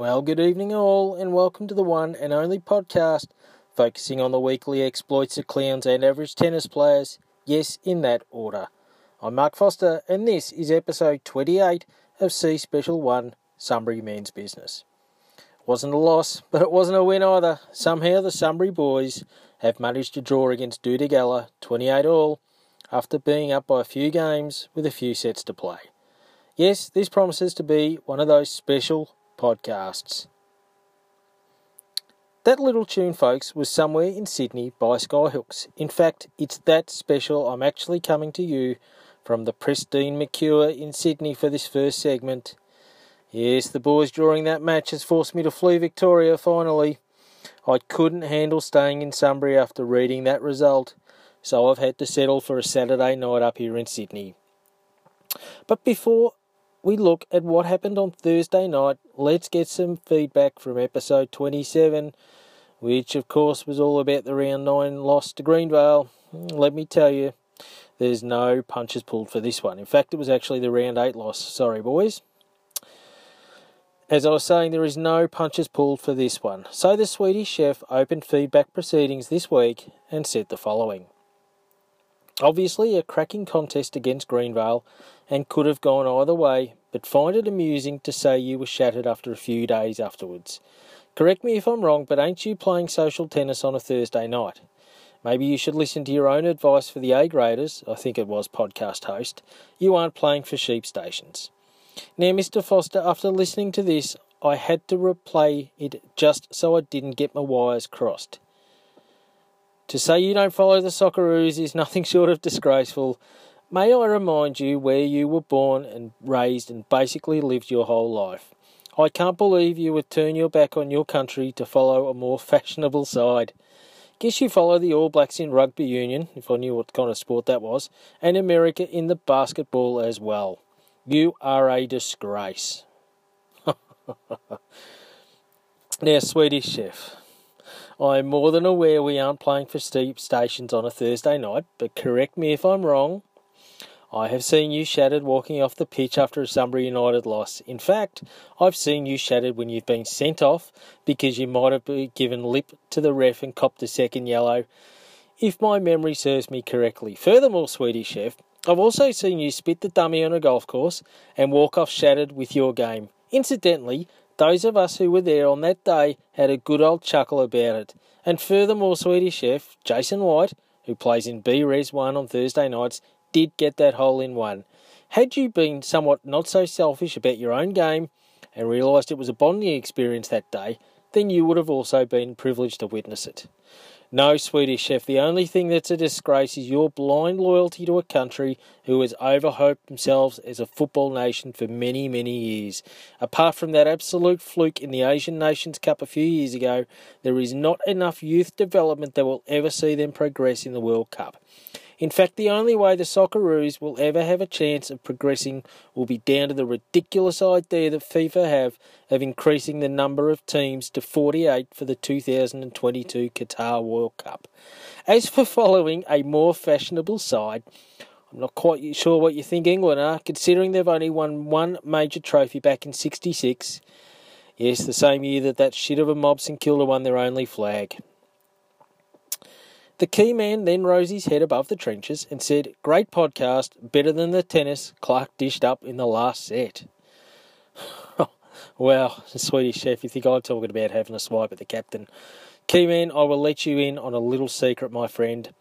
Well, good evening all, and welcome to the one and only podcast focusing on the weekly exploits of clowns and average tennis players, yes, in that order. I'm Mark Foster, and this is episode 28 of C Special One, Sunbury Men's Business. Wasn't a loss, but it wasn't a win either. Somehow the Sunbury boys have managed to draw against Duda Galla 28-all after being up by a few games with a few sets to play. Yes, this promises to be one of those special podcasts. That little tune, folks, was Somewhere in Sydney by Skyhooks. In fact, it's that special I'm actually coming to you from the pristine Mercure in Sydney for this first segment. Yes, the boys drawing that match has forced me to flee Victoria finally. I couldn't handle staying in Sunbury after reading that result, so I've had to settle for a Saturday night up here in Sydney. But before we look at what happened on Thursday night, let's get some feedback from episode 27, which of course was all about the round 9 loss to Greenvale. Let me tell you, there's no punches pulled for this one. In fact, it was actually the round 8 loss. Sorry, boys. As I was saying, there is no punches pulled for this one. So the Swedish chef opened feedback proceedings this week and said the following. Obviously a cracking contest against Greenvale and could have gone either way, but find it amusing to say you were shattered after a few days afterwards. Correct me if I'm wrong, but ain't you playing social tennis on a Thursday night? Maybe you should listen to your own advice for the A-graders, I think it was podcast host. You aren't playing for sheep stations. Now, Mr. Foster, after listening to this, I had to replay it just so I didn't get my wires crossed. To say you don't follow the Socceroos is nothing short of disgraceful. May I remind you where you were born and raised and basically lived your whole life. I can't believe you would turn your back on your country to follow a more fashionable side. Guess you follow the All Blacks in rugby union, if I knew what kind of sport that was, and America in the basketball as well. You are a disgrace. Now, Swedish chef, I'm more than aware we aren't playing for sheep stations on a Thursday night, but correct me if I'm wrong. I have seen you shattered walking off the pitch after a Sunbury United loss. In fact, I've seen you shattered when you've been sent off because you might have been given lip to the ref and copped a second yellow, if my memory serves me correctly. Furthermore, Swedish chef, I've also seen you spit the dummy on a golf course and walk off shattered with your game. Incidentally, those of us who were there on that day had a good old chuckle about it. And furthermore, Swedish chef, Jason White, who plays in B-Res 1 on Thursday nights, did get that hole-in-one. Had you been somewhat not so selfish about your own game and realised it was a bonding experience that day, then you would have also been privileged to witness it. No, Swedish chef, the only thing that's a disgrace is your blind loyalty to a country who has overhyped themselves as a football nation for many, many years. Apart from that absolute fluke in the Asian Nations Cup a few years ago, there is not enough youth development that will ever see them progress in the World Cup. In fact, the only way the Socceroos will ever have a chance of progressing will be down to the ridiculous idea that FIFA have of increasing the number of teams to 48 for the 2022 Qatar World Cup. As for following a more fashionable side, I'm not quite sure what you think England are, considering they've only won one major trophy back in 66. Yes, the same year that shit of a mob St Kilda won their only flag. The key man then rose his head above the trenches and said, "Great podcast, better than the tennis Clark dished up in the last set." Well, Swedish chef, you think I'm talking about having a swipe at the captain. Key man, I will let you in on a little secret, my friend.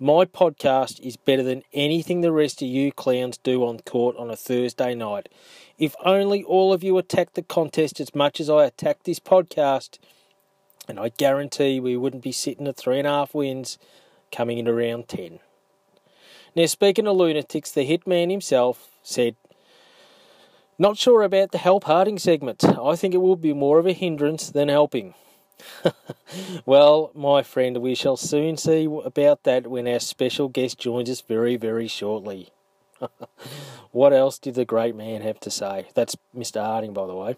My podcast is better than anything the rest of you clowns do on court on a Thursday night. If only all of you attacked the contest as much as I attacked this podcast, and I guarantee we wouldn't be sitting at 3.5 wins coming into round 10. Now, speaking of lunatics, the hitman himself said, "Not sure about the help Harding segment. I think it will be more of a hindrance than helping." Well, my friend, we shall soon see about that when our special guest joins us very, very shortly. What else did the great man have to say? That's Mr. Harding, by the way.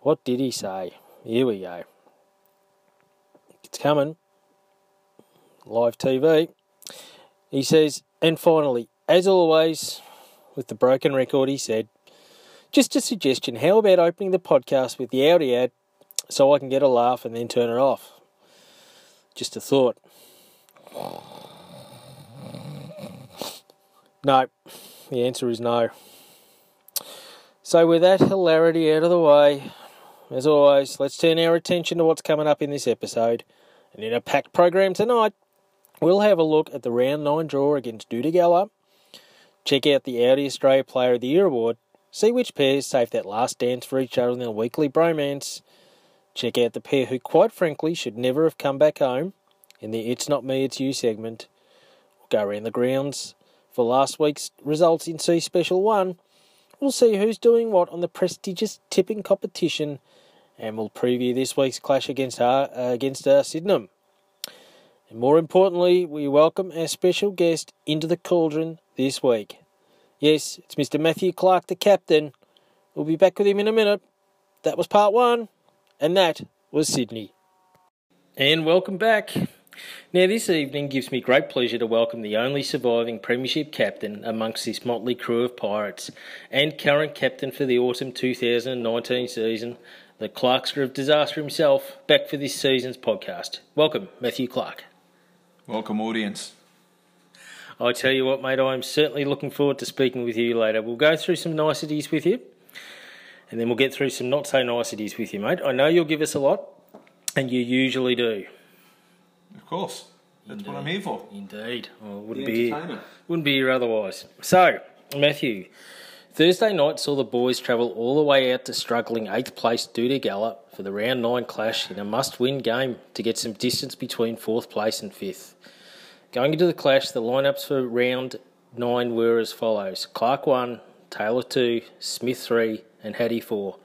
What did he say? Here we go. It's coming. Live TV. He says, "And finally, as always, with the broken record," he said, Just a suggestion, how about opening the podcast with the Audi ad so I can get a laugh and then turn it off? Just a thought. No, the answer is no. So with that hilarity out of the way, as always, let's turn our attention to what's coming up in this episode. And in a packed program tonight, we'll have a look at the round 9 draw against Duda Galla, check out the Audi Australia Player of the Year award, see which pairs save that last dance for each other in their weekly bromance, check out the pair who quite frankly should never have come back home in the It's Not Me, It's You segment, we'll go around the grounds for last week's results in C Special One, we'll see who's doing what on the prestigious tipping competition, and we'll preview this week's clash against Sydenham. And more importantly, we welcome our special guest into the cauldron this week. Yes, it's Mr. Matthew Clark, the captain. We'll be back with him in a minute. That was part one, and that was Sydney. And welcome back. Now, this evening gives me great pleasure to welcome the only surviving Premiership captain amongst this motley crew of Pirates and current captain for the autumn 2019 season, the Clarkster of Disaster himself, back for this season's podcast. Welcome, Matthew Clark. Welcome, audience. I tell you what, mate, I'm certainly looking forward to speaking with you later. We'll go through some niceties with you, and then we'll get through some not-so-niceties with you, mate. I know you'll give us a lot, and you usually do. Of course. That's indeed what I'm here for. Indeed. Well, wouldn't be here otherwise. So, Matthew, Thursday night saw the boys travel all the way out to struggling 8th place Duda Galla for the round 9 clash in a must-win game to get some distance between 4th place and 5th. Going into the clash, the lineups for round 9 were as follows. Clark 1, Taylor 2, Smith 3 and Hattie 4.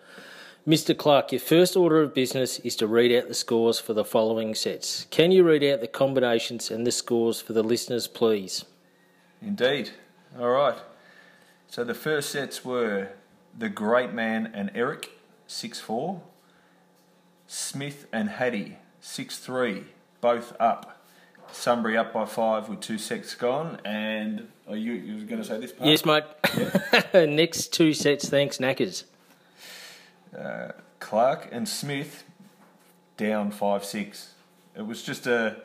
Mr. Clark, your first order of business is to read out the scores for the following sets. Can you read out the combinations and the scores for the listeners, please? Indeed. All right. So the first sets were The Great Man and Eric, 6-4. Smith and Hattie, 6-3, both up. Sunbury up by 5 with 2 sets gone. And are you going to say this part? Yes, mate. Yeah. Next 2 sets, thanks, knackers. Clark and Smith down 5-6. It was just a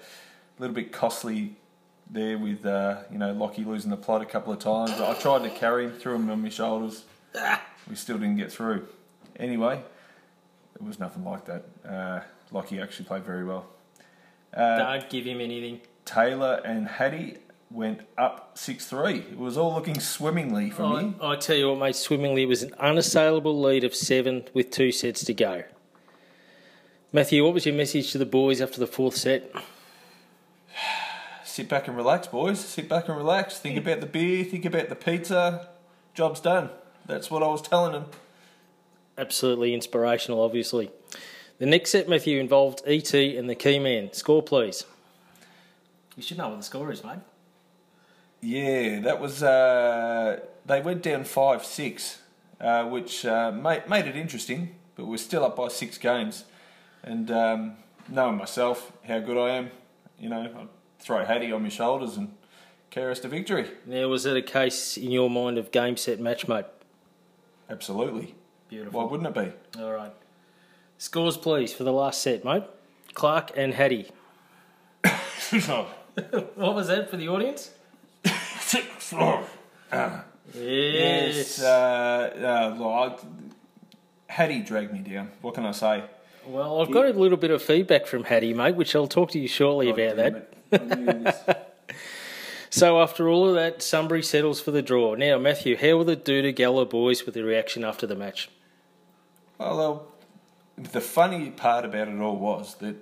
little bit costly there with Lockie losing the plot a couple of times. I tried to carry him, threw him on my shoulders. We still didn't get through. Anyway, it was nothing like that. Lockie actually played very well. Don't give him anything. Taylor and Hattie went up 6-3. It was all looking swimmingly from me. I tell you what, mate, swimmingly. It was an unassailable lead of 7 with 2 sets to go. Matthew, what was your message to the boys after the 4th set? Sit back and relax, boys. Sit back and relax. Think about the beer. Think about the pizza. Job's done. That's what I was telling them. Absolutely inspirational, obviously. The next set, Matthew, involved ET and the key man. Score, please. You should know what the score is, mate. Yeah, that was, they went down 5-6, which made it interesting, but we're still up by 6 games. And knowing myself how good I am, I'd throw Hattie on my shoulders and carry us to victory. Now, was it a case in your mind of game, set, match, mate? Absolutely. Beautiful. Why wouldn't it be? All right. Scores, please, for the last set, mate. Clark and Hattie. What was that for the audience? Yes. Hattie dragged me down. What can I say? Well, I've got a little bit of feedback from Hattie, mate, which I'll talk to you shortly about that. So after all of that, Sunbury settles for the draw. Now, Matthew, how were the Duda Galla boys with the reaction after the match? Well, the funny part about it all was that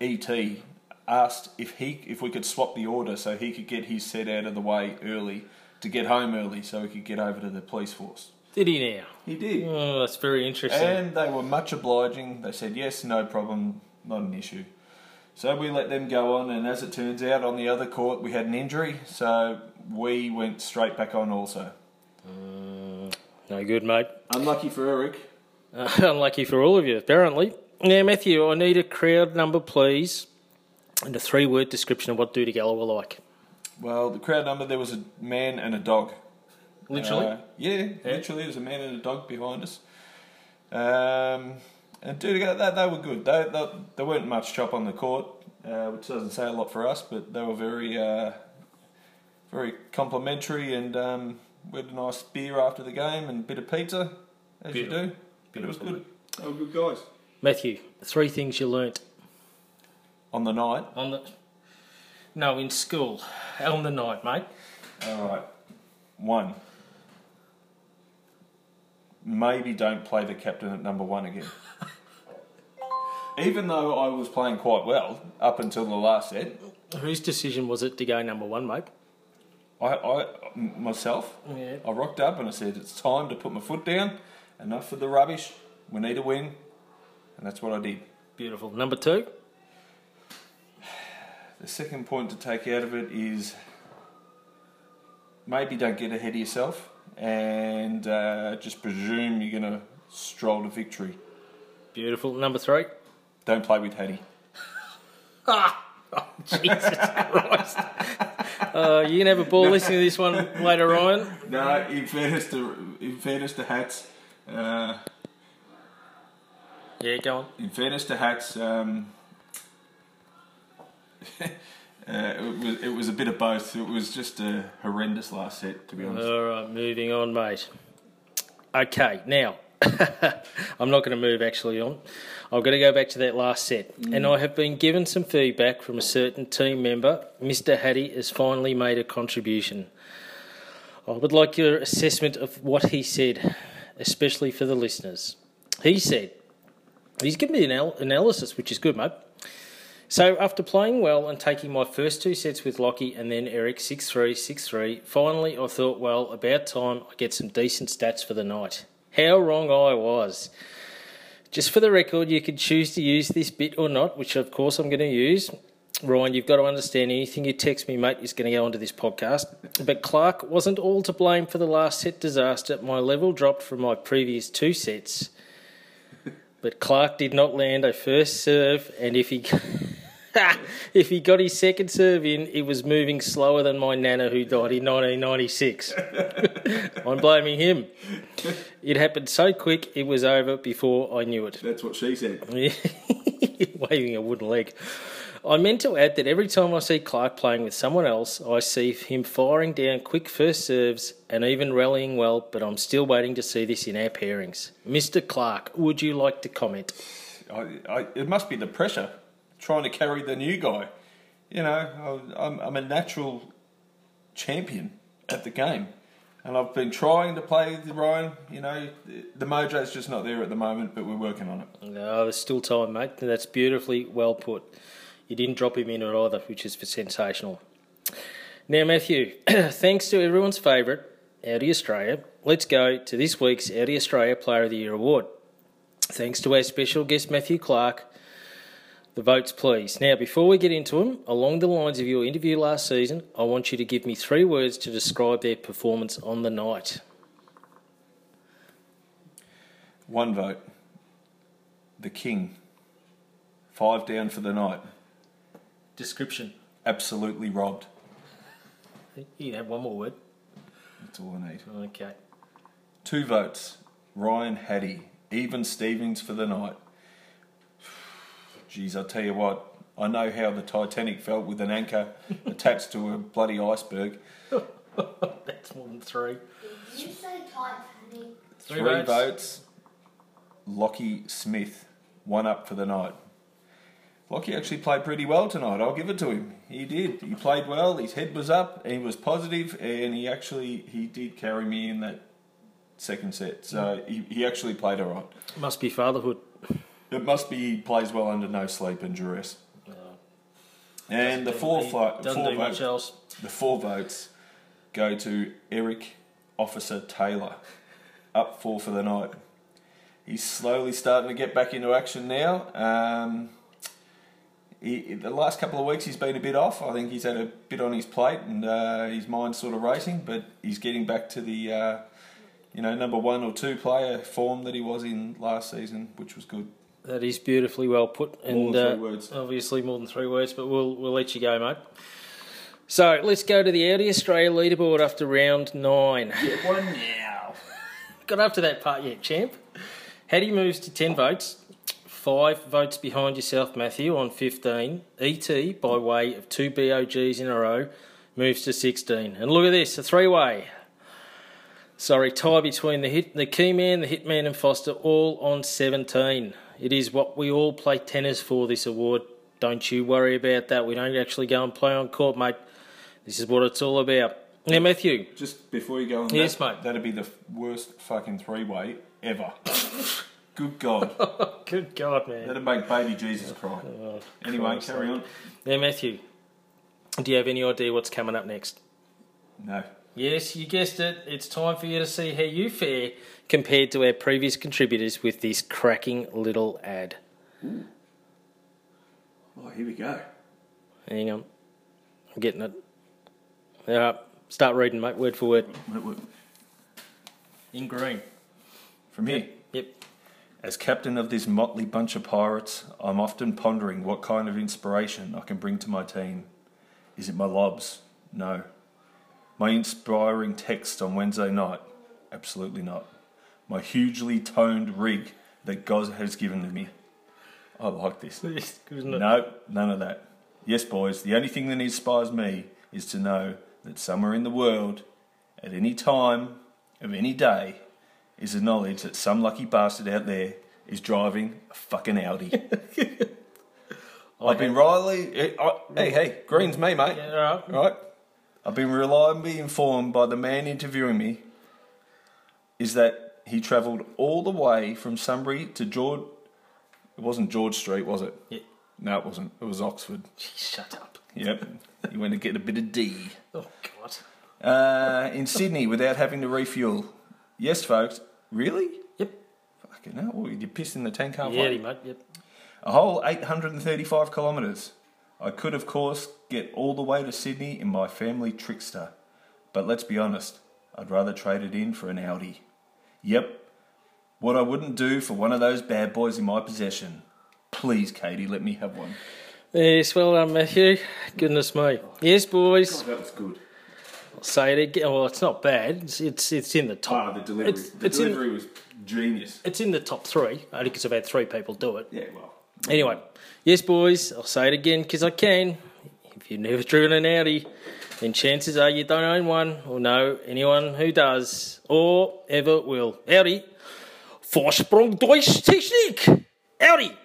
E.T. asked if we could swap the order so he could get his set out of the way early to get home early so he could get over to the police force. Did he now? He did. Oh, that's very interesting. And they were much obliging. They said, yes, no problem, not an issue. So we let them go on, and as it turns out, on the other court, we had an injury, so we went straight back on also. No good, mate. Unlucky for Eric. Unlucky for all of you, apparently. Now, Matthew, I need a crowd number, please. And a 3-word description of what Duda Galla were like. Well, the crowd number, there was a man and a dog. Literally? Yeah, literally. There's a man and a dog behind us. And dude, they were good. They weren't much chop on the court, which doesn't say a lot for us, but they were very very complimentary, and we had a nice beer after the game and a bit of pizza, as you do. But it was good. They were good guys. Matthew, three things you learnt. On the night? No, in school. On the night, mate. All right. One. Maybe don't play the captain at number one again. Even though I was playing quite well up until the last set. Whose decision was it to go number one, mate? I myself. Yeah. I rocked up and I said, it's time to put my foot down. Enough of the rubbish. We need a win. And that's what I did. Beautiful. Number two? The second point to take out of it is maybe don't get ahead of yourself. And just presume you're going to stroll to victory. Beautiful. Number three? Don't play with Hattie. Oh, Jesus Christ. You can have a ball listening to this one later, Ryan. No, in fairness to Hats... yeah, go on. In fairness to Hats... it was a bit of both. It was just a horrendous last set, to be honest. All right, moving on, mate. Okay, now, I'm not going to move actually on. I've got to go back to that last set. And I have been given some feedback from a certain team member. Mr. Hattie has finally made a contribution. I would like your assessment of what he said, especially for the listeners. He said, he's given me an analysis, which is good, mate. So after playing well and taking my first two sets with Lockie and then Eric 6-3, 6-3, finally I thought, well, about time I get some decent stats for the night. How wrong I was. Just for the record, you can choose to use this bit or not, which of course I'm going to use. Ryan, you've got to understand, anything you text me, mate, is going to go onto this podcast. But Clark wasn't all to blame for the last set disaster. My level dropped from my previous two sets. But Clark did not land a first serve, and if he got his second serve in, it was moving slower than my nana who died in 1996. I'm blaming him. It happened so quick, it was over before I knew it. That's what she said. Waving a wooden leg. I meant to add that every time I see Clark playing with someone else, I see him firing down quick first serves and even rallying well, but I'm still waiting to see this in our pairings. Mr. Clark, would you like to comment? It must be the pressure. Trying to carry the new guy. You know, I'm a natural champion at the game. And I've been trying to play with Ryan. You know, the mojo's just not there at the moment, but we're working on it. No, there's still time, mate. That's beautifully well put. You didn't drop him in it either, which is sensational. Now, Matthew, thanks to everyone's favourite, Audi Australia, let's go to this week's Audi Australia Player of the Year Award. Thanks to our special guest, Matthew Clark. The votes, please. Now, before we get into them, along the lines of your interview last season, I want you to give me three words to describe their performance on the night. One vote. The King. 5 down for the night. Description. Absolutely robbed. You have one more word. That's all I need. Okay. 2 votes. Ryan Hattie. Even Stevens for the night. Geez, I tell you what, I know how the Titanic felt with an anchor attached to a bloody iceberg. That's more than 3. Did you say Titanic? 3 votes. Lockie Smith, 1 up for the night. Lockie actually played pretty well tonight, I'll give it to him. He did. He played well, his head was up, he was positive, and he did carry me in that second set. So he actually played alright. Must be fatherhood. It must be he plays well under no sleep and duress. No. And the four votes go to Eric Officer Taylor, up 4 for the night. He's slowly starting to get back into action now. The last couple of weeks he's been a bit off. I think he's had a bit on his plate and his mind's sort of racing, but he's getting back to the number 1 or 2 player form that he was in last season, which was good. That is beautifully well put. More than 3 words. Obviously more than 3 words, but we'll let you go, mate. So let's go to the Audi Australia leaderboard after round 9. Get one now. Got up to that part yet, champ. Hattie moves to 10 votes. 5 votes behind yourself, Matthew, on 15. ET, by way of 2 BOGs in a row, moves to 16. And look at this, a three-way. Sorry, tie between the key man, the hitman and Foster, all on 17. It is what we all play tennis for, this award. Don't you worry about that. We don't actually go and play on court, mate. This is what it's all about. Now, Matthew. Just before you go on, yes, mate. That'd be the worst fucking three-way ever. Good God. Good God, man. That'd make baby Jesus cry. Oh, anyway, carry on. Now, Matthew, do you have any idea what's coming up next? No. Yes, you guessed it. It's time for you to see how you fare compared to our previous contributors with this cracking little ad. Ooh. Oh, here we go. Hang on. I'm getting it. All right, start reading, mate, word for word. In green. From here? Yep. As captain of this motley bunch of pirates, I'm often pondering what kind of inspiration I can bring to my team. Is it my lobs? No. My inspiring text on Wednesday night? Absolutely not. My hugely toned rig that God has given to me? I like this. No, none of that. Yes, boys, the only thing that inspires me is to know that somewhere in the world, at any time of any day, is the knowledge that some lucky bastard out there is driving a fucking Audi. I've been reliably... Hey, green's me, mate. Yeah, all right. Right? I've been reliably informed by the man interviewing me is that he travelled all the way from Sunbury to George... It wasn't George Street, was it? Yeah. No, it wasn't. It was Oxford. Jeez, shut up. Yep. You went to get a bit of D. Oh, God. In Sydney without having to refuel. Yes, folks. Really? Yep. Fucking hell. Well, you pissed in the tank halfway. Yeah, mate. Yep. A whole 835 kilometres. I could, of course, get all the way to Sydney in my family trickster. But let's be honest. I'd rather trade it in for an Audi. Yep. What I wouldn't do for one of those bad boys in my possession. Please, Katie, let me have one. Yes, well done, Matthew. Goodness me. Yes, boys. God, that was good. I'll say it again. Well, it's not bad. It's in the top. Ah, the delivery. The delivery was genius. It's in the top 3, only because I've had 3 people do it. Yeah, well. Anyway, yes, boys. I'll say it again because I can. If you've never driven an Audi, then chances are you don't own one or know anyone who does or ever will. Audi. Vorsprung durch Technik! Audi!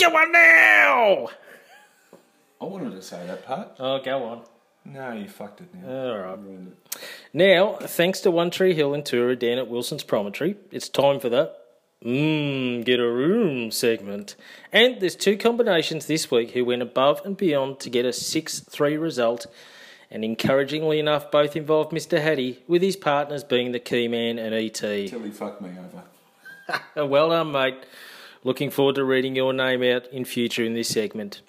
Go on now! I wanted to say that part. Oh, go on. No, you fucked it now. Alright. Now, thanks to One Tree Hill and Toura down at Wilson's Promontory, it's time for the Get a Room segment. And there's 2 combinations this week who went above and beyond to get a 6-3 result. And encouragingly enough, both involved Mr. Hattie, with his partners being the key man and ET. Till he fucked me over. Well done, mate. Looking forward to reading your name out in future in this segment.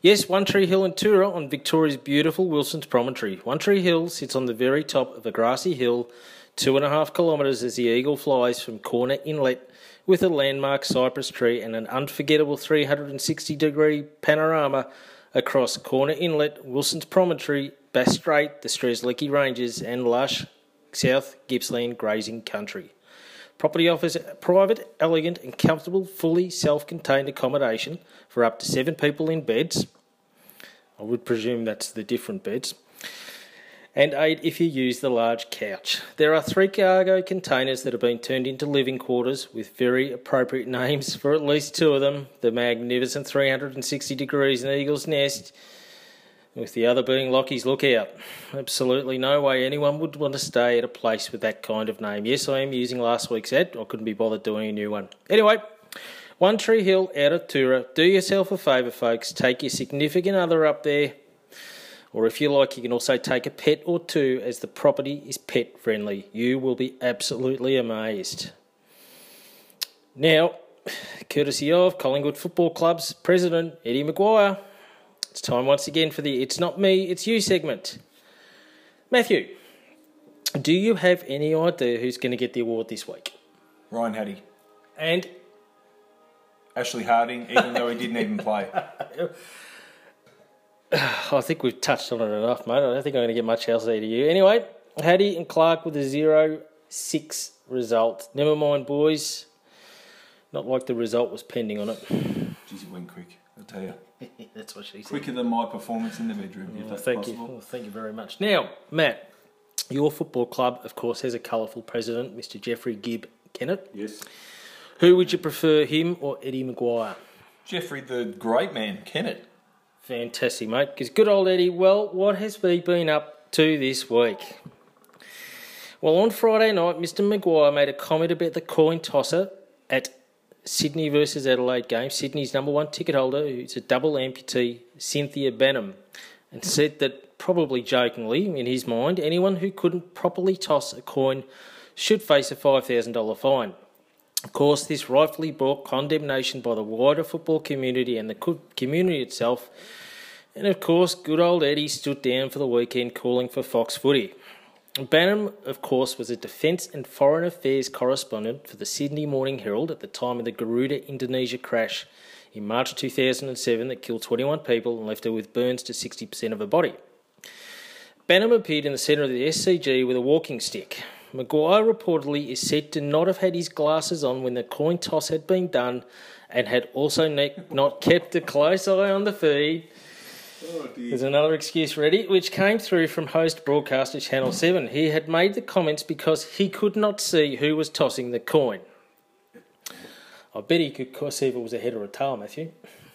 Yes, One Tree Hill and Toura on Victoria's beautiful Wilson's Promontory. One Tree Hill sits on the very top of a grassy hill, 2.5 kilometres as the eagle flies from Corner Inlet, with a landmark cypress tree and an unforgettable 360-degree panorama across Corner Inlet, Wilson's Promontory, Bass Strait, the Strzelecki Ranges and lush South Gippsland grazing country. Property offers private, elegant and comfortable, fully self-contained accommodation for up to 7 people in beds. I would presume that's the different beds. And 8 if you use the large couch. There are 3 cargo containers that have been turned into living quarters with very appropriate names for at least 2 of them. The magnificent 360 degrees and Eagle's Nest, with the other being Lockie's Lookout. Absolutely no way anyone would want to stay at a place with that kind of name. Yes, I am using last week's ad. I couldn't be bothered doing a new one. Anyway, One Tree Hill out of Toura. Do yourself a favour, folks. Take your significant other up there. Or if you like, you can also take a pet or 2 as the property is pet friendly. You will be absolutely amazed. Now, courtesy of Collingwood Football Club's president, Eddie Maguire, it's time once again for the It's Not Me, It's You segment. Matthew, do you have any idea who's going to get the award this week? Ryan Hattie. And? Ashley Harding, even though he didn't even play. I think we've touched on it enough, mate. I don't think I'm going to get much else out of you. Anyway, Haddie and Clark with a 0-6 result. Never mind, boys. Not like the result was pending on it. Jeez, it went quick, I'll tell you. That's what she said. Quicker than my performance in the bedroom, if that's possible. You. Well, thank you very much. Now, Matt, your football club, of course, has a colourful president, Mr Geoffrey Gibb Kennett. Yes. Who would you prefer, him or Eddie Maguire? Geoffrey the great man, Kennett. Fantastic, mate. Because good old Eddie, well, what has he been up to this week? Well, on Friday night, Mr Maguire made a comment about the coin tosser at Sydney versus Adelaide game. Sydney's number one ticket holder, who's a double amputee, Cynthia Bannum, and said that, probably jokingly, in his mind, anyone who couldn't properly toss a coin should face a $5,000 fine. Of course, this rightfully brought condemnation by the wider football community and the community itself. And of course, good old Eddie stood down for the weekend calling for Fox footy. Bannum, of course, was a defence and foreign affairs correspondent for the Sydney Morning Herald at the time of the Garuda Indonesia crash in March 2007 that killed 21 people and left her with burns to 60% of her body. Bannum appeared in the centre of the SCG with a walking stick. Maguire reportedly is said to not have had his glasses on when the coin toss had been done and had also not kept a close eye on the feed. Oh, there's another excuse ready, which came through from host broadcaster Channel 7. He had made the comments because he could not see who was tossing the coin. I bet he could see if it was a head or a tail, Matthew.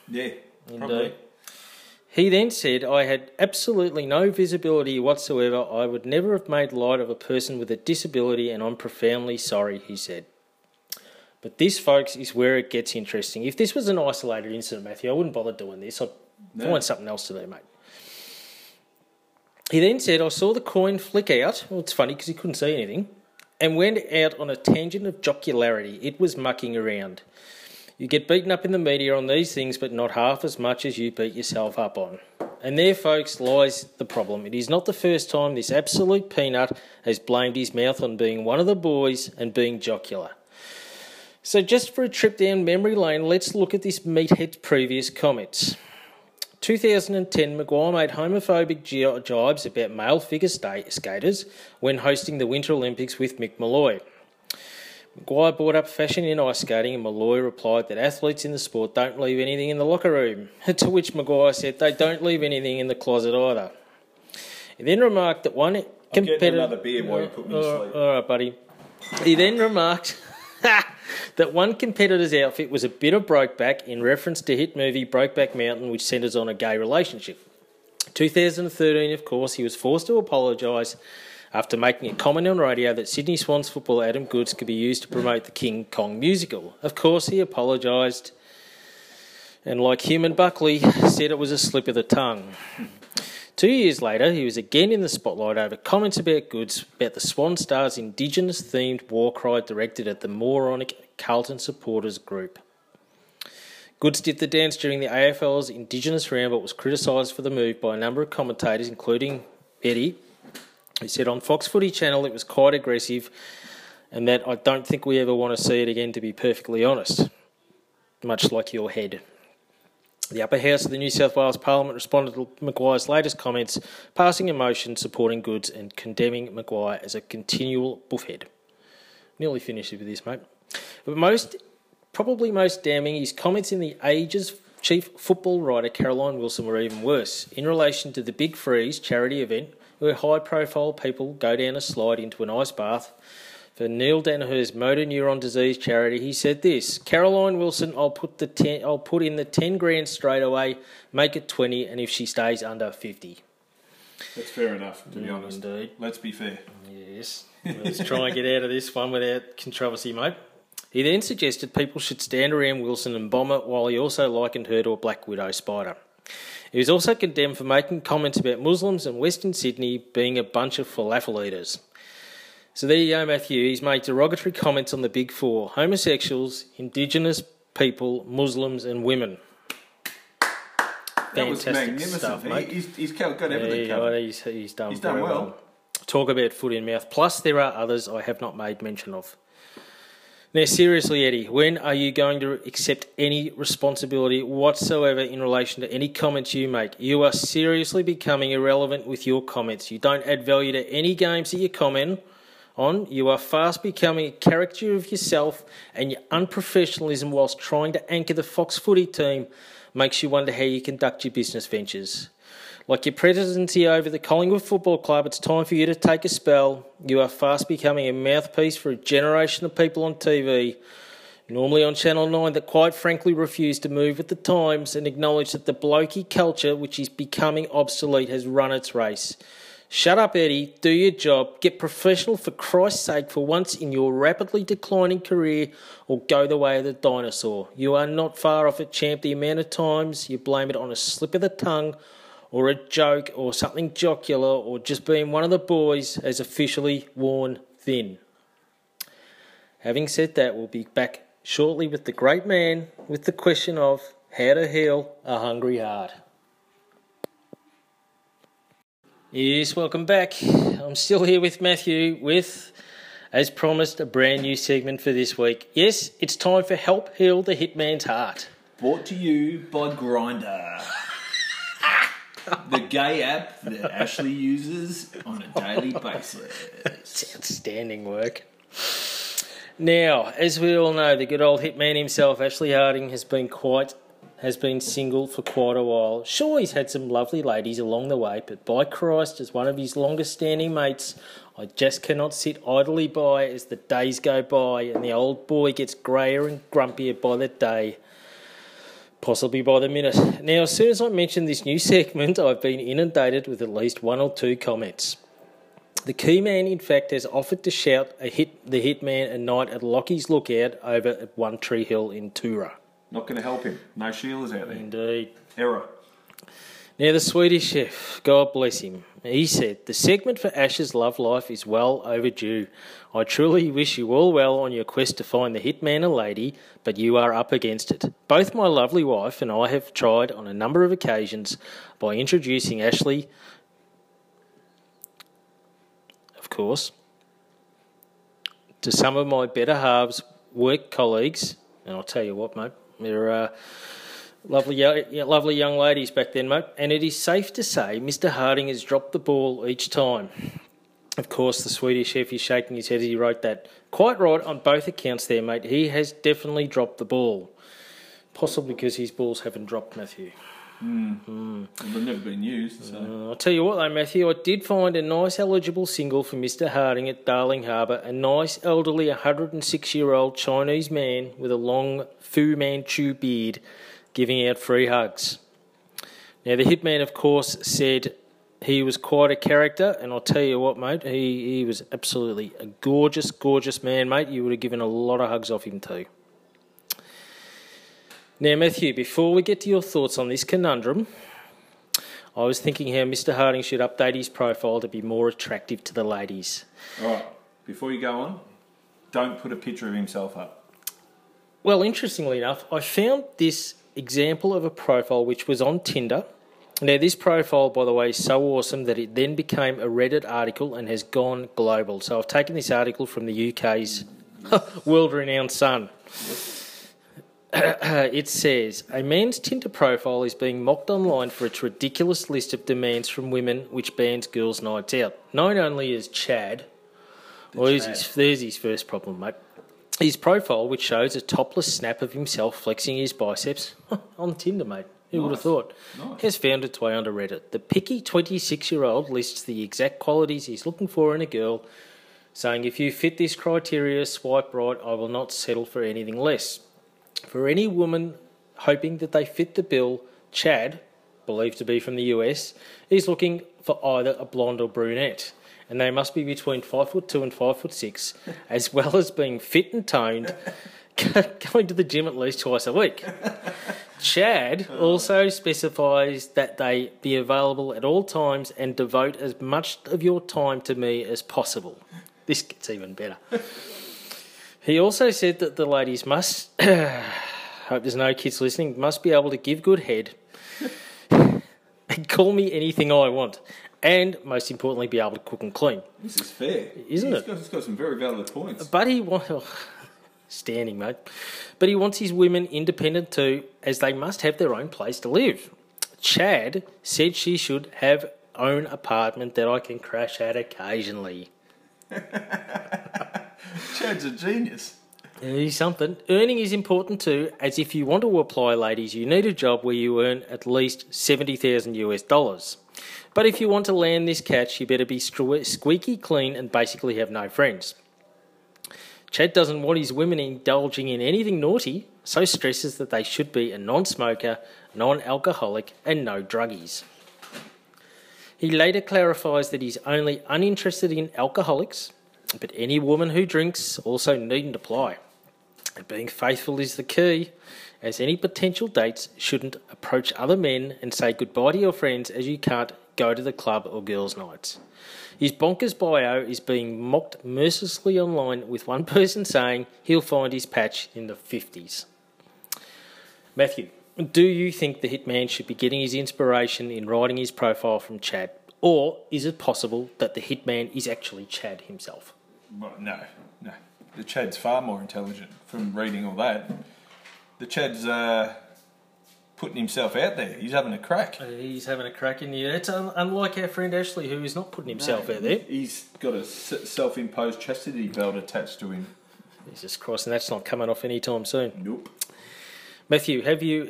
Yeah, and, probably. He then said, I had absolutely no visibility whatsoever. I would never have made light of a person with a disability, and I'm profoundly sorry, he said. But this, folks, is where it gets interesting. If this was an isolated incident, Matthew, I wouldn't bother doing this. Find something else to do, mate. He then said, I saw the coin flick out. Well, it's funny because he couldn't see anything. And went out on a tangent of jocularity. It was mucking around. You get beaten up in the media on these things, but not half as much as you beat yourself up on. And there, folks, lies the problem. It is not the first time this absolute peanut has blamed his mouth on being one of the boys and being jocular. So just for a trip down memory lane, let's look at this meathead's previous comments. 2010, Maguire made homophobic jibes about male figure skaters when hosting the Winter Olympics with Mick Molloy. Maguire brought up fashion in ice skating and Molloy replied that athletes in the sport don't leave anything in the locker room, to which Maguire said they don't leave anything in the closet either. He then remarked that one competitor... I'm getting another beer while you put me to sleep. All right, buddy. He then remarked... that one competitor's outfit was a bit of Brokeback in reference to hit movie Brokeback Mountain, which centres on a gay relationship. 2013, of course, he was forced to apologise after making a comment on radio that Sydney Swans football Adam Goods could be used to promote the King Kong musical. Of course, he apologised and, like Hume and Buckley, said it was a slip of the tongue. 2 years later, he was again in the spotlight over comments about Goods, about the Swan Star's Indigenous-themed war cry directed at the moronic Carlton supporters group. Goods did the dance during the AFL's Indigenous round, but was criticised for the move by a number of commentators, including Eddie, who said on Fox Footy Channel it was quite aggressive and that I don't think we ever want to see it again, to be perfectly honest, much like your head. The upper house of the New South Wales Parliament responded to Maguire's latest comments, passing a motion supporting Goods and condemning Maguire as a continual buffhead. Nearly finished with this, mate. But probably most damning, his comments in The Age's chief football writer Caroline Wilson were even worse, in relation to the Big Freeze charity event where high-profile people go down a slide into an ice bath. For Neil Danaher's motor neuron disease charity, he said this, Caroline Wilson, I'll put in the 10 grand straight away, make it 20, and if she stays under 50. That's fair enough, to be honest. Indeed. Let's be fair. Yes. Let's try and get out of this one without controversy, mate. He then suggested people should stand around Wilson and bomb it, while he also likened her to a black widow spider. He was also condemned for making comments about Muslims and Western Sydney being a bunch of falafel eaters. So there you go, Matthew. He's made derogatory comments on the big four. Homosexuals, Indigenous people, Muslims and women. That was magnificent stuff, mate. He's got everything covered. He's done well. Talk about foot in mouth. Plus, there are others I have not made mention of. Now, seriously, Eddie, when are you going to accept any responsibility whatsoever in relation to any comments you make? You are seriously becoming irrelevant with your comments. You don't add value to any games that you comment on. You are fast becoming a caricature of yourself, and your unprofessionalism whilst trying to anchor the Fox footy team makes you wonder how you conduct your business ventures. Like your presidency over the Collingwood Football Club, it's time for you to take a spell. You are fast becoming a mouthpiece for a generation of people on TV, normally on Channel 9, that quite frankly refuse to move with the times and acknowledge that the blokey culture, which is becoming obsolete, has run its race. Shut up, Eddie. Do your job. Get professional for Christ's sake for once in your rapidly declining career, or go the way of the dinosaur. You are not far off it, champ. The amount of times you blame it on a slip of the tongue or a joke, or something jocular, or just being one of the boys, has officially worn thin. Having said that, we'll be back shortly with the great man with the question of how to heal a hungry heart. Yes, welcome back. I'm still here with Matthew with, as promised, a brand new segment for this week. Yes, it's time for Help Heal the Hitman's Heart. Brought to you by Grindr. The gay app that Ashley uses on a daily basis. It's outstanding work. Now, as we all know, the good old hitman himself, Ashley Harding, has been single for quite a while. Sure, he's had some lovely ladies along the way, but by Christ, as one of his longest-standing mates, I just cannot sit idly by as the days go by and the old boy gets greyer and grumpier by the day. Possibly by the minute. Now, as soon as I mention this new segment, I've been inundated with at least one or two comments. The key man, in fact, has offered to shout the hitman a night at Lockie's Lookout over at One Tree Hill in Tura. Not going to help him. No shielders out there. Indeed. Error. Now, the Swedish chef, God bless him, he said, the segment for Ash's love life is well overdue. I truly wish you all well on your quest to find the hitman or lady, but you are up against it. Both my lovely wife and I have tried on a number of occasions by introducing Ashley, of course, to some of my better halves, work colleagues, and I'll tell you what, mate, they're lovely young ladies back then, mate, and it is safe to say Mr. Harding has dropped the ball each time. Of course, the Swedish chef is shaking his head as he wrote that. Quite right on both accounts there, mate. He has definitely dropped the ball. Possibly because his balls haven't dropped, Matthew. Well, they've never been used, so... I'll tell you what, though, Matthew, I did find a nice eligible single for Mr. Harding at Darling Harbour, a nice elderly 106-year-old Chinese man with a long Fu Manchu beard giving out free hugs. Now, the hitman, of course, said... He was quite a character, and I'll tell you what, mate, he was absolutely a gorgeous, gorgeous man, mate. You would have given a lot of hugs off him too. Now, Matthew, before we get to your thoughts on this conundrum, I was thinking how Mr. Harding should update his profile to be more attractive to the ladies. All right, before you go on, don't put a picture of himself up. Well, interestingly enough, I found this example of a profile which was on Tinder. Now, this profile, by the way, is so awesome that it then became a Reddit article and has gone global. So I've taken this article from the UK's world-renowned Sun. It says, a man's Tinder profile is being mocked online for its ridiculous list of demands from women which bans girls' nights out. Known only as Chad, there's his first problem, mate. His profile, which shows a topless snap of himself flexing his biceps on Tinder, mate. Who would have thought? Nice. Has found its way onto Reddit. The picky 26-year-old lists the exact qualities he's looking for in a girl, saying, if you fit this criteria, swipe right, I will not settle for anything less. For any woman hoping that they fit the bill, Chad, believed to be from the US, is looking for either a blonde or brunette, and they must be between 5'2" and 5'6", as well as being fit and toned, going to the gym at least twice a week. Chad also specifies that they be available at all times and devote as much of your time to me as possible. This gets even better. He also said that the ladies must, hope there's no kids listening, must be able to give good head and call me anything I want. And, most importantly, be able to cook and clean. This is fair. Isn't it? He's got some very valid points. But he... standing, mate. But he wants his women independent too, as they must have their own place to live. Chad said she should have own apartment that I can crash at occasionally. Chad's a genius. He's something. Earning is important too, as if you want to apply, ladies, you need a job where you earn at least $70,000 US. But if you want to land this catch, you better be squeaky clean and basically have no friends. Chad doesn't want his women indulging in anything naughty, so stresses that they should be a non-smoker, non-alcoholic and no druggies. He later clarifies that he's only uninterested in alcoholics, but any woman who drinks also needn't apply. And being faithful is the key, as any potential dates shouldn't approach other men and say goodbye to your friends as you can't go to the club or girls' nights. His bonkers bio is being mocked mercilessly online, with one person saying he'll find his patch in the 50s. Matthew, do you think the hitman should be getting his inspiration in writing his profile from Chad? Or is it possible that the hitman is actually Chad himself? Well, no. The Chad's far more intelligent from reading all that. The Chad's putting himself out there. He's having a crack. He's having a crack in here. It's unlike our friend Ashley, who is not putting himself out there. He's got a self-imposed chastity belt attached to him. Jesus Christ, and that's not coming off anytime soon. Nope. Matthew,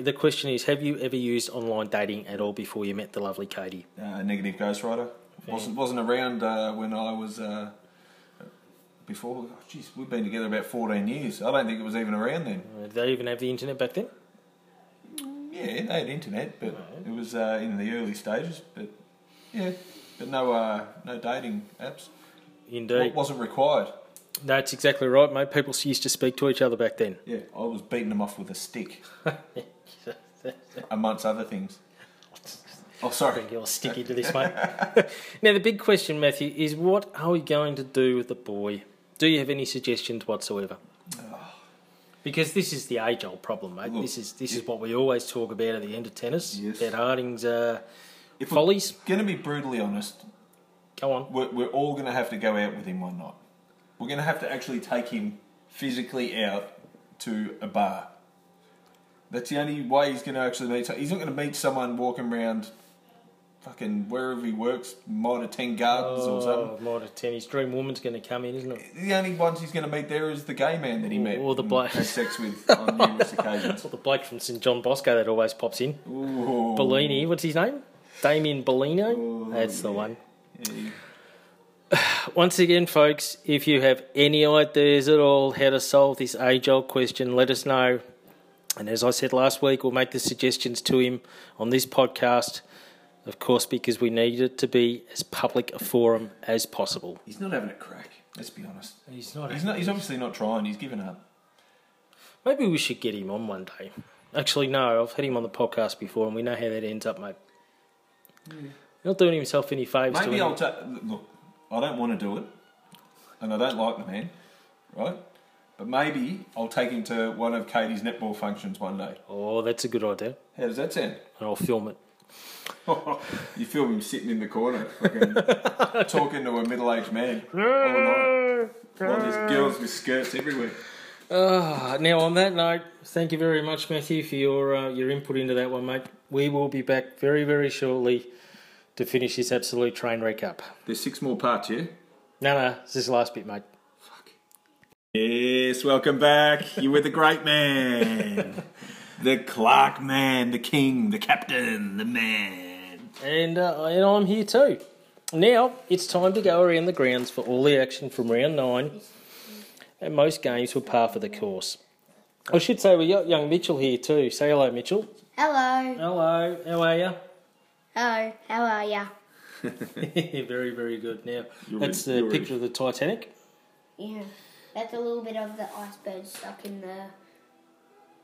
the question is, have you ever used online dating at all before you met the lovely Katie? Negative ghostwriter. Yeah. Wasn't around when I was... before, we've been together about 14 years. I don't think it was even around then. Did they even have the internet back then? Yeah, they had internet, but it was in the early stages. But yeah, but no dating apps. Indeed, it wasn't required. That's exactly right, mate. People used to speak to each other back then. Yeah, I was beating them off with a stick, amongst other things. Oh, sorry. I think you're sticky to this, mate. Now, the big question, Matthew, is what are we going to do with the boy? Do you have any suggestions whatsoever? Because this is the age-old problem, mate. Look, this is what we always talk about at the end of tennis. Yes. About Harding's follies. We're going to be brutally honest. Go on. We're all going to have to go out with him one night. We're going to have to actually take him physically out to a bar. That's the only way he's going to actually meet. He's not going to meet someone walking around fucking wherever he works, Mitre 10 Gardens or something. Mitre 10, his dream woman's going to come in, isn't it? The only ones he's going to meet there is the gay man that he met. Or the bloke. Had sex with on numerous occasions. Or the bloke from St John Bosco that always pops in. Ooh. Bellini, what's his name? Damien Bellino? Ooh, that's the one. Yeah. Once again, folks, if you have any ideas at all how to solve this age-old question, let us know. And as I said last week, we'll make the suggestions to him on this podcast, of course, because we need it to be as public a forum as possible. He's not having a crack, let's be honest. He's obviously not trying. He's given up. Maybe we should get him on one day. Actually, no, I've had him on the podcast before, and we know how that ends up, mate. Yeah. Not doing himself any favours. Maybe I'll look, I don't want to do it, and I don't like the man, right? But maybe I'll take him to one of Katie's netball functions one day. Oh, that's a good idea. How does that sound? And I'll film it. You film him sitting in the corner, fucking talking to a middle-aged man all night. Like there's girls with skirts everywhere. Now, on that note, thank you very much, Matthew, for your input into that one, mate. We will be back very, very shortly to finish this absolute train wreck up. There's 6 more parts, yeah? No, it's this last bit, mate. Yes, welcome back. You were the great man, the Clark man, the king, the captain, the man. And I'm here too. Now, it's time to go around the grounds for all the action from round 9, and most games were par for the course. I should say we got young Mitchell here too. Say hello, Mitchell. Hello. Hello, how are you? Hello, how are you? Very, very good. Now, that's the picture of the Titanic. Yeah. That's a little bit of the iceberg stuck in there.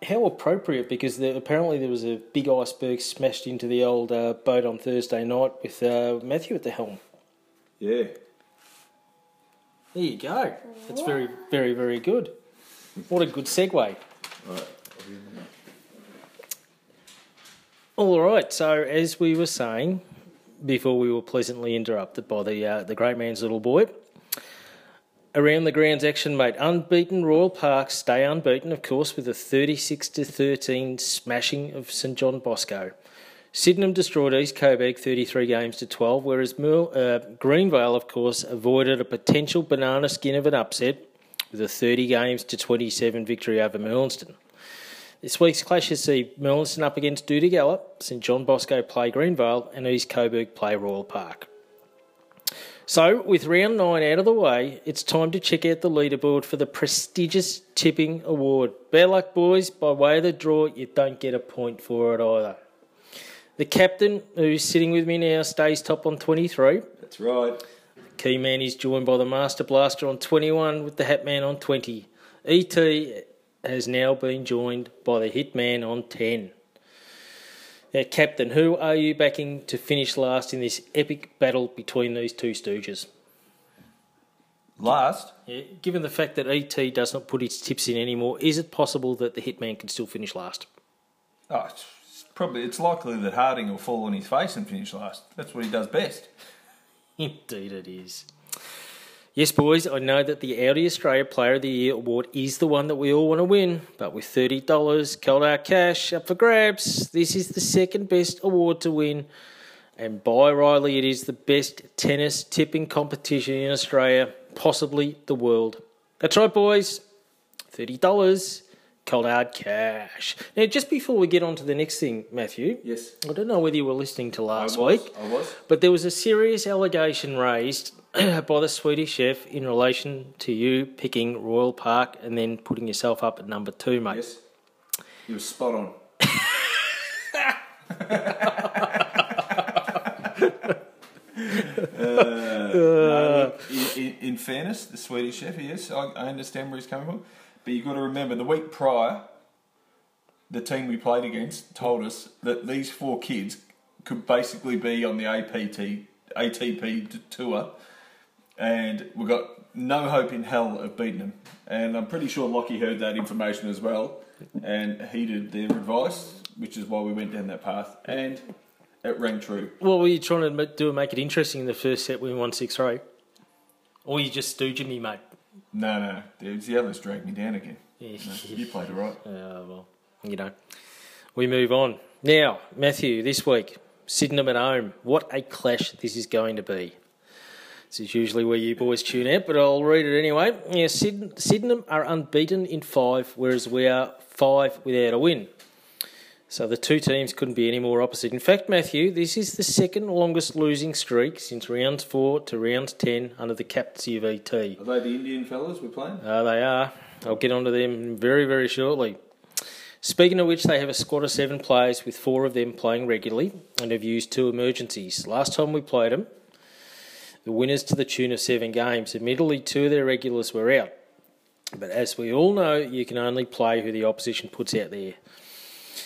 How appropriate, because apparently there was a big iceberg smashed into the old boat on Thursday night with Matthew at the helm. Yeah. There you go. That's very, very, very good. What a good segue. All right, so as we were saying, before we were pleasantly interrupted by the great man's little boy, Around the grounds action, mate. Unbeaten Royal Park stay unbeaten, of course, with a 36-13 smashing of St John Bosco. Sydenham destroyed East Coburg 33-12, whereas Greenvale, of course, avoided a potential banana skin of an upset with a 30-27 victory over Merlinston. This week's clash is see Merlinston up against Duda Galla, St John Bosco play Greenvale, and East Coburg play Royal Park. So, with round 9 out of the way, it's time to check out the leaderboard for the prestigious tipping award. Bad luck, boys. By way of the draw, you don't get a point for it either. The captain, who's sitting with me now, stays top on 23. That's right. The key man is joined by the master blaster on 21 with the hat man on 20. E.T. has now been joined by the hit man on 10. Now, Captain, who are you backing to finish last in this epic battle between these two stooges? Last? Yeah, given the fact that ET does not put its tips in anymore, is it possible that the hitman can still finish last? Oh, it's likely that Harding will fall on his face and finish last. That's what he does best. Indeed it is. Yes, boys, I know that the Audi Australia Player of the Year award is the one that we all want to win, but with $30 cold hard cash up for grabs, this is the second best award to win, and by Riley, it is the best tennis tipping competition in Australia, possibly the world. That's right, boys, $30 cold hard cash. Now, just before we get on to the next thing, Matthew. Yes. I don't know whether you were listening to last week. I was. But there was a serious allegation raised by the Swedish chef in relation to you picking Royal Park and then putting yourself up at number 2, mate. Yes, you were spot on. No, look, in fairness, the Swedish chef, yes, I understand where he's coming from, but you've got to remember the week prior, the team we played against told us that these 4 kids could basically be on the ATP tour. And we got no hope in hell of beating them. And I'm pretty sure Lockie heard that information as well and heeded their advice, which is why we went down that path. And it rang true. What were you trying to do, make it interesting in the first set when we won 6-3? Or you just stooging me, mate? No. The others dragged me down again. Yeah. No, you played it right. Well, you know. We move on. Now, Matthew, this week, Sydenham at home. What a clash this is going to be. This is usually where you boys tune out, but I'll read it anyway. Yeah, Sydenham are unbeaten in 5, whereas we are 5 without a win. So the two teams couldn't be any more opposite. In fact, Matthew, this is the second longest losing streak since round 4 to round 10 under the captaincy of ET. Are they the Indian fellas we're playing? They are. I'll get onto them very, very shortly. Speaking of which, they have a squad of 7 players with 4 of them playing regularly and have used 2 emergencies. Last time we played them, the winners to the tune of 7 games. Admittedly, 2 of their regulars were out. But as we all know, you can only play who the opposition puts out there.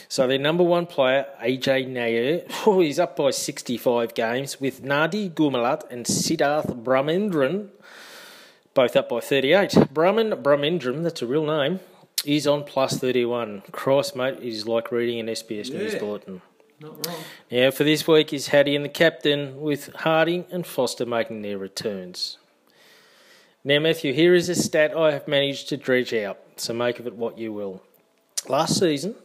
So their number 1 player, AJ Nair, he's up by 65 games, with Nadi Gumalat and Siddharth Brahmindran both up by 38. Brahmindran, that's a real name, is on plus 31. Christ, mate, it is like reading an SBS news bulletin. Not wrong. Now, for this week is Hattie and the captain, with Harding and Foster making their returns. Now, Matthew, here is a stat I have managed to dredge out, so make of it what you will. Last season,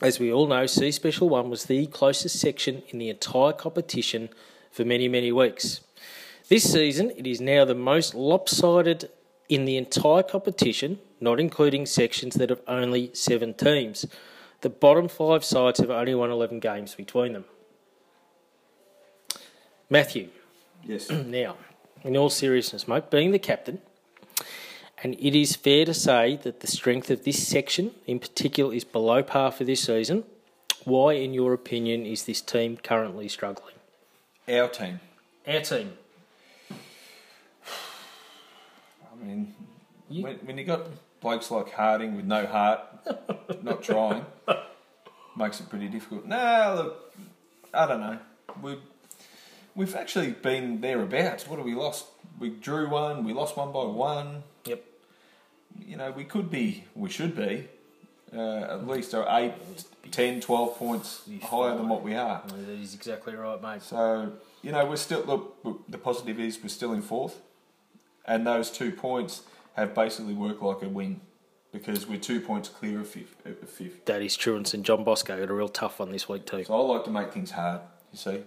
as we all know, C Special One was the closest section in the entire competition for many, many weeks. This season, it is now the most lopsided in the entire competition, not including sections that have only 7 teams. The bottom 5 sides have only won 11 games between them. Matthew. Yes. Now, in all seriousness, mate, being the captain, and it is fair to say that the strength of this section in particular is below par for this season, why, in your opinion, is this team currently struggling? Our team. I mean, when you got blokes like Harding with no heart, not trying, makes it pretty difficult. No, look, I don't know. We've actually been thereabouts. What have we lost? We drew 1, we lost 1 by 1. Yep. You know, we should be, at least 8, 10, 12 points higher than what we are. That is exactly right, mate. So, you know, we're still, look, the positive is we're still in 4th. And those 2 points have basically worked like a win, because we're 2 points clear of fifth. That is true, and St John Bosco got a real tough one this week too. So I like to make things hard, you see.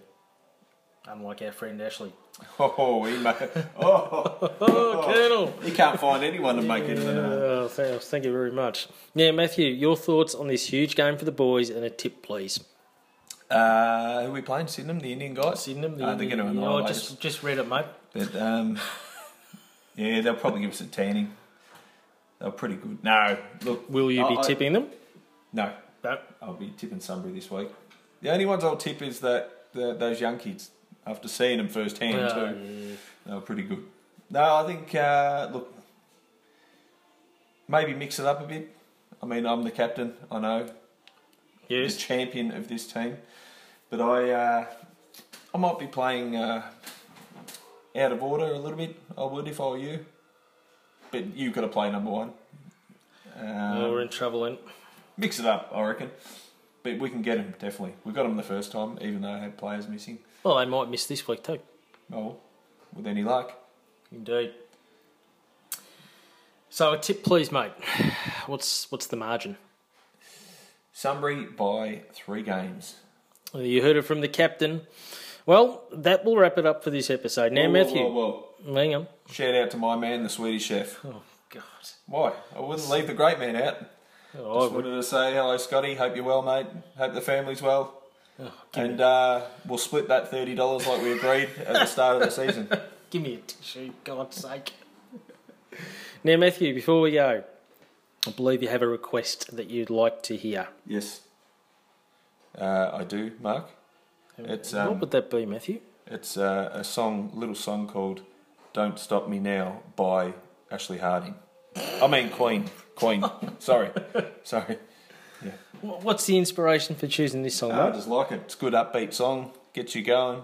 Unlike our friend Ashley. Oh, he made it. Colonel. You can't find anyone to make it. Yeah, thank you very much. Yeah, Matthew, your thoughts on this huge game for the boys and a tip, please. Who are we playing? Sydenham, the Indian guys? Sydenham, the Indian guys. Oh, just read it, mate. But, yeah, they'll probably give us a tanning. They're pretty good. No, look. Will you be tipping them? No. No. I'll be tipping Sunbury this week. The only ones I'll tip is that those young kids. After seeing them firsthand too, yeah. They were pretty good. No, I think look, maybe mix it up a bit. I mean, I'm the captain. I know, yes, the champion of this team, but I might be playing out of order a little bit. I would if I were you, but you've got to play number one. No, we're in trouble. Mix it up, I reckon. But we can get him, definitely. We got him the first time, even though I had players missing. Well, they might miss this week too. Oh, with any luck. Indeed. So a tip, please, mate. What's the margin? Sunbury by 3 games. Well, you heard it from the captain. Well, that will wrap it up for this episode. Now, Matthew. Well. Hang on. Shout out to my man, the Swedish chef. Oh, God. Why? I wouldn't leave the great man out. Oh, just wanted to say hello, Scotty. Hope you're well, mate. Hope the family's well. Oh, and we'll split that $30 like we agreed at the start of the season. Give me a tissue, God's sake. Now, Matthew, before we go, I believe you have a request that you'd like to hear. Yes. I do, Mark. It's, what would that be, Matthew? It's a song, little song called Don't Stop Me Now by Ashley Harding. I mean Queen. Sorry. Yeah. What's the inspiration for choosing this song? I just like it. It's a good upbeat song. Gets you going.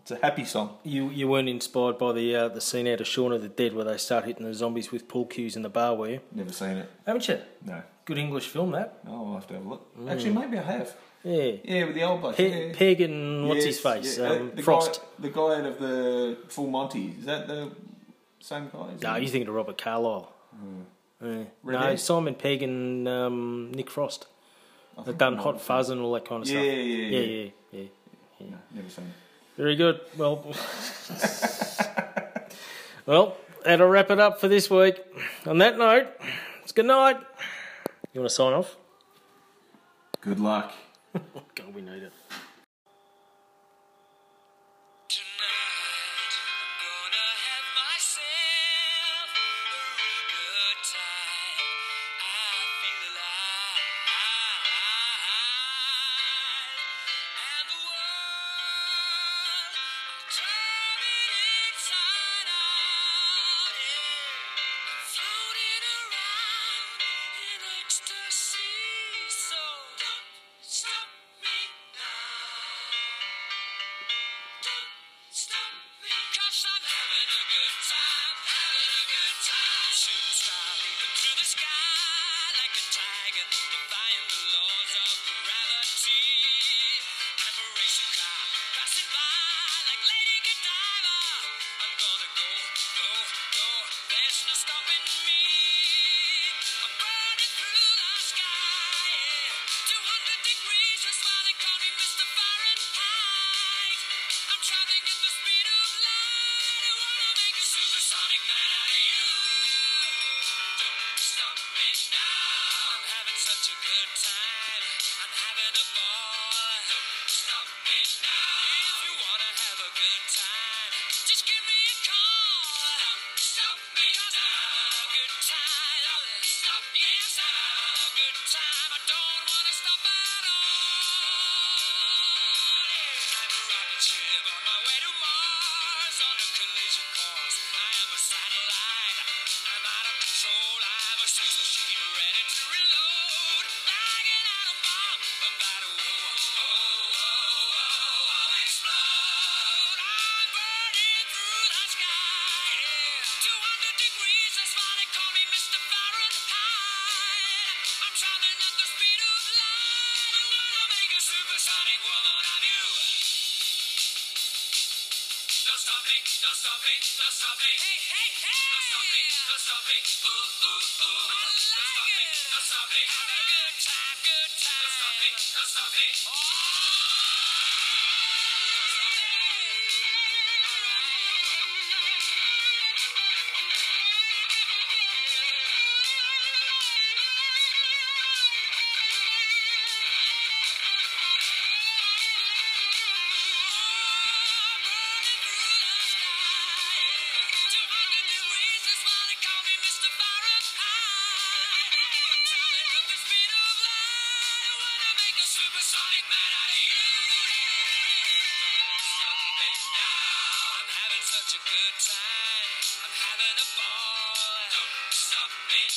It's a happy song. You weren't inspired by the scene out of Shaun of the Dead where they start hitting the zombies with pool cues in the bar, were you? Never seen it. Haven't you? No. Good English film, that. Oh, I'll have to have a look. Actually, maybe I have. Yeah. Yeah, with the old bloke. Peg and what's-his-face? Yeah. Frost. The guy out of the Full Monty. Is that the same guy? No, you're thinking of Robert Carlyle. Yeah. No, Simon Pegg and Nick Frost. They've done Hot Fuzz and all that kind of stuff. Yeah. No, never seen it. Very good. Well, that'll wrap it up for this week. On that note, it's good night. You want to sign off? Good luck. God, we need it. Stop it.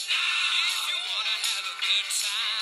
If you wanna have a good time.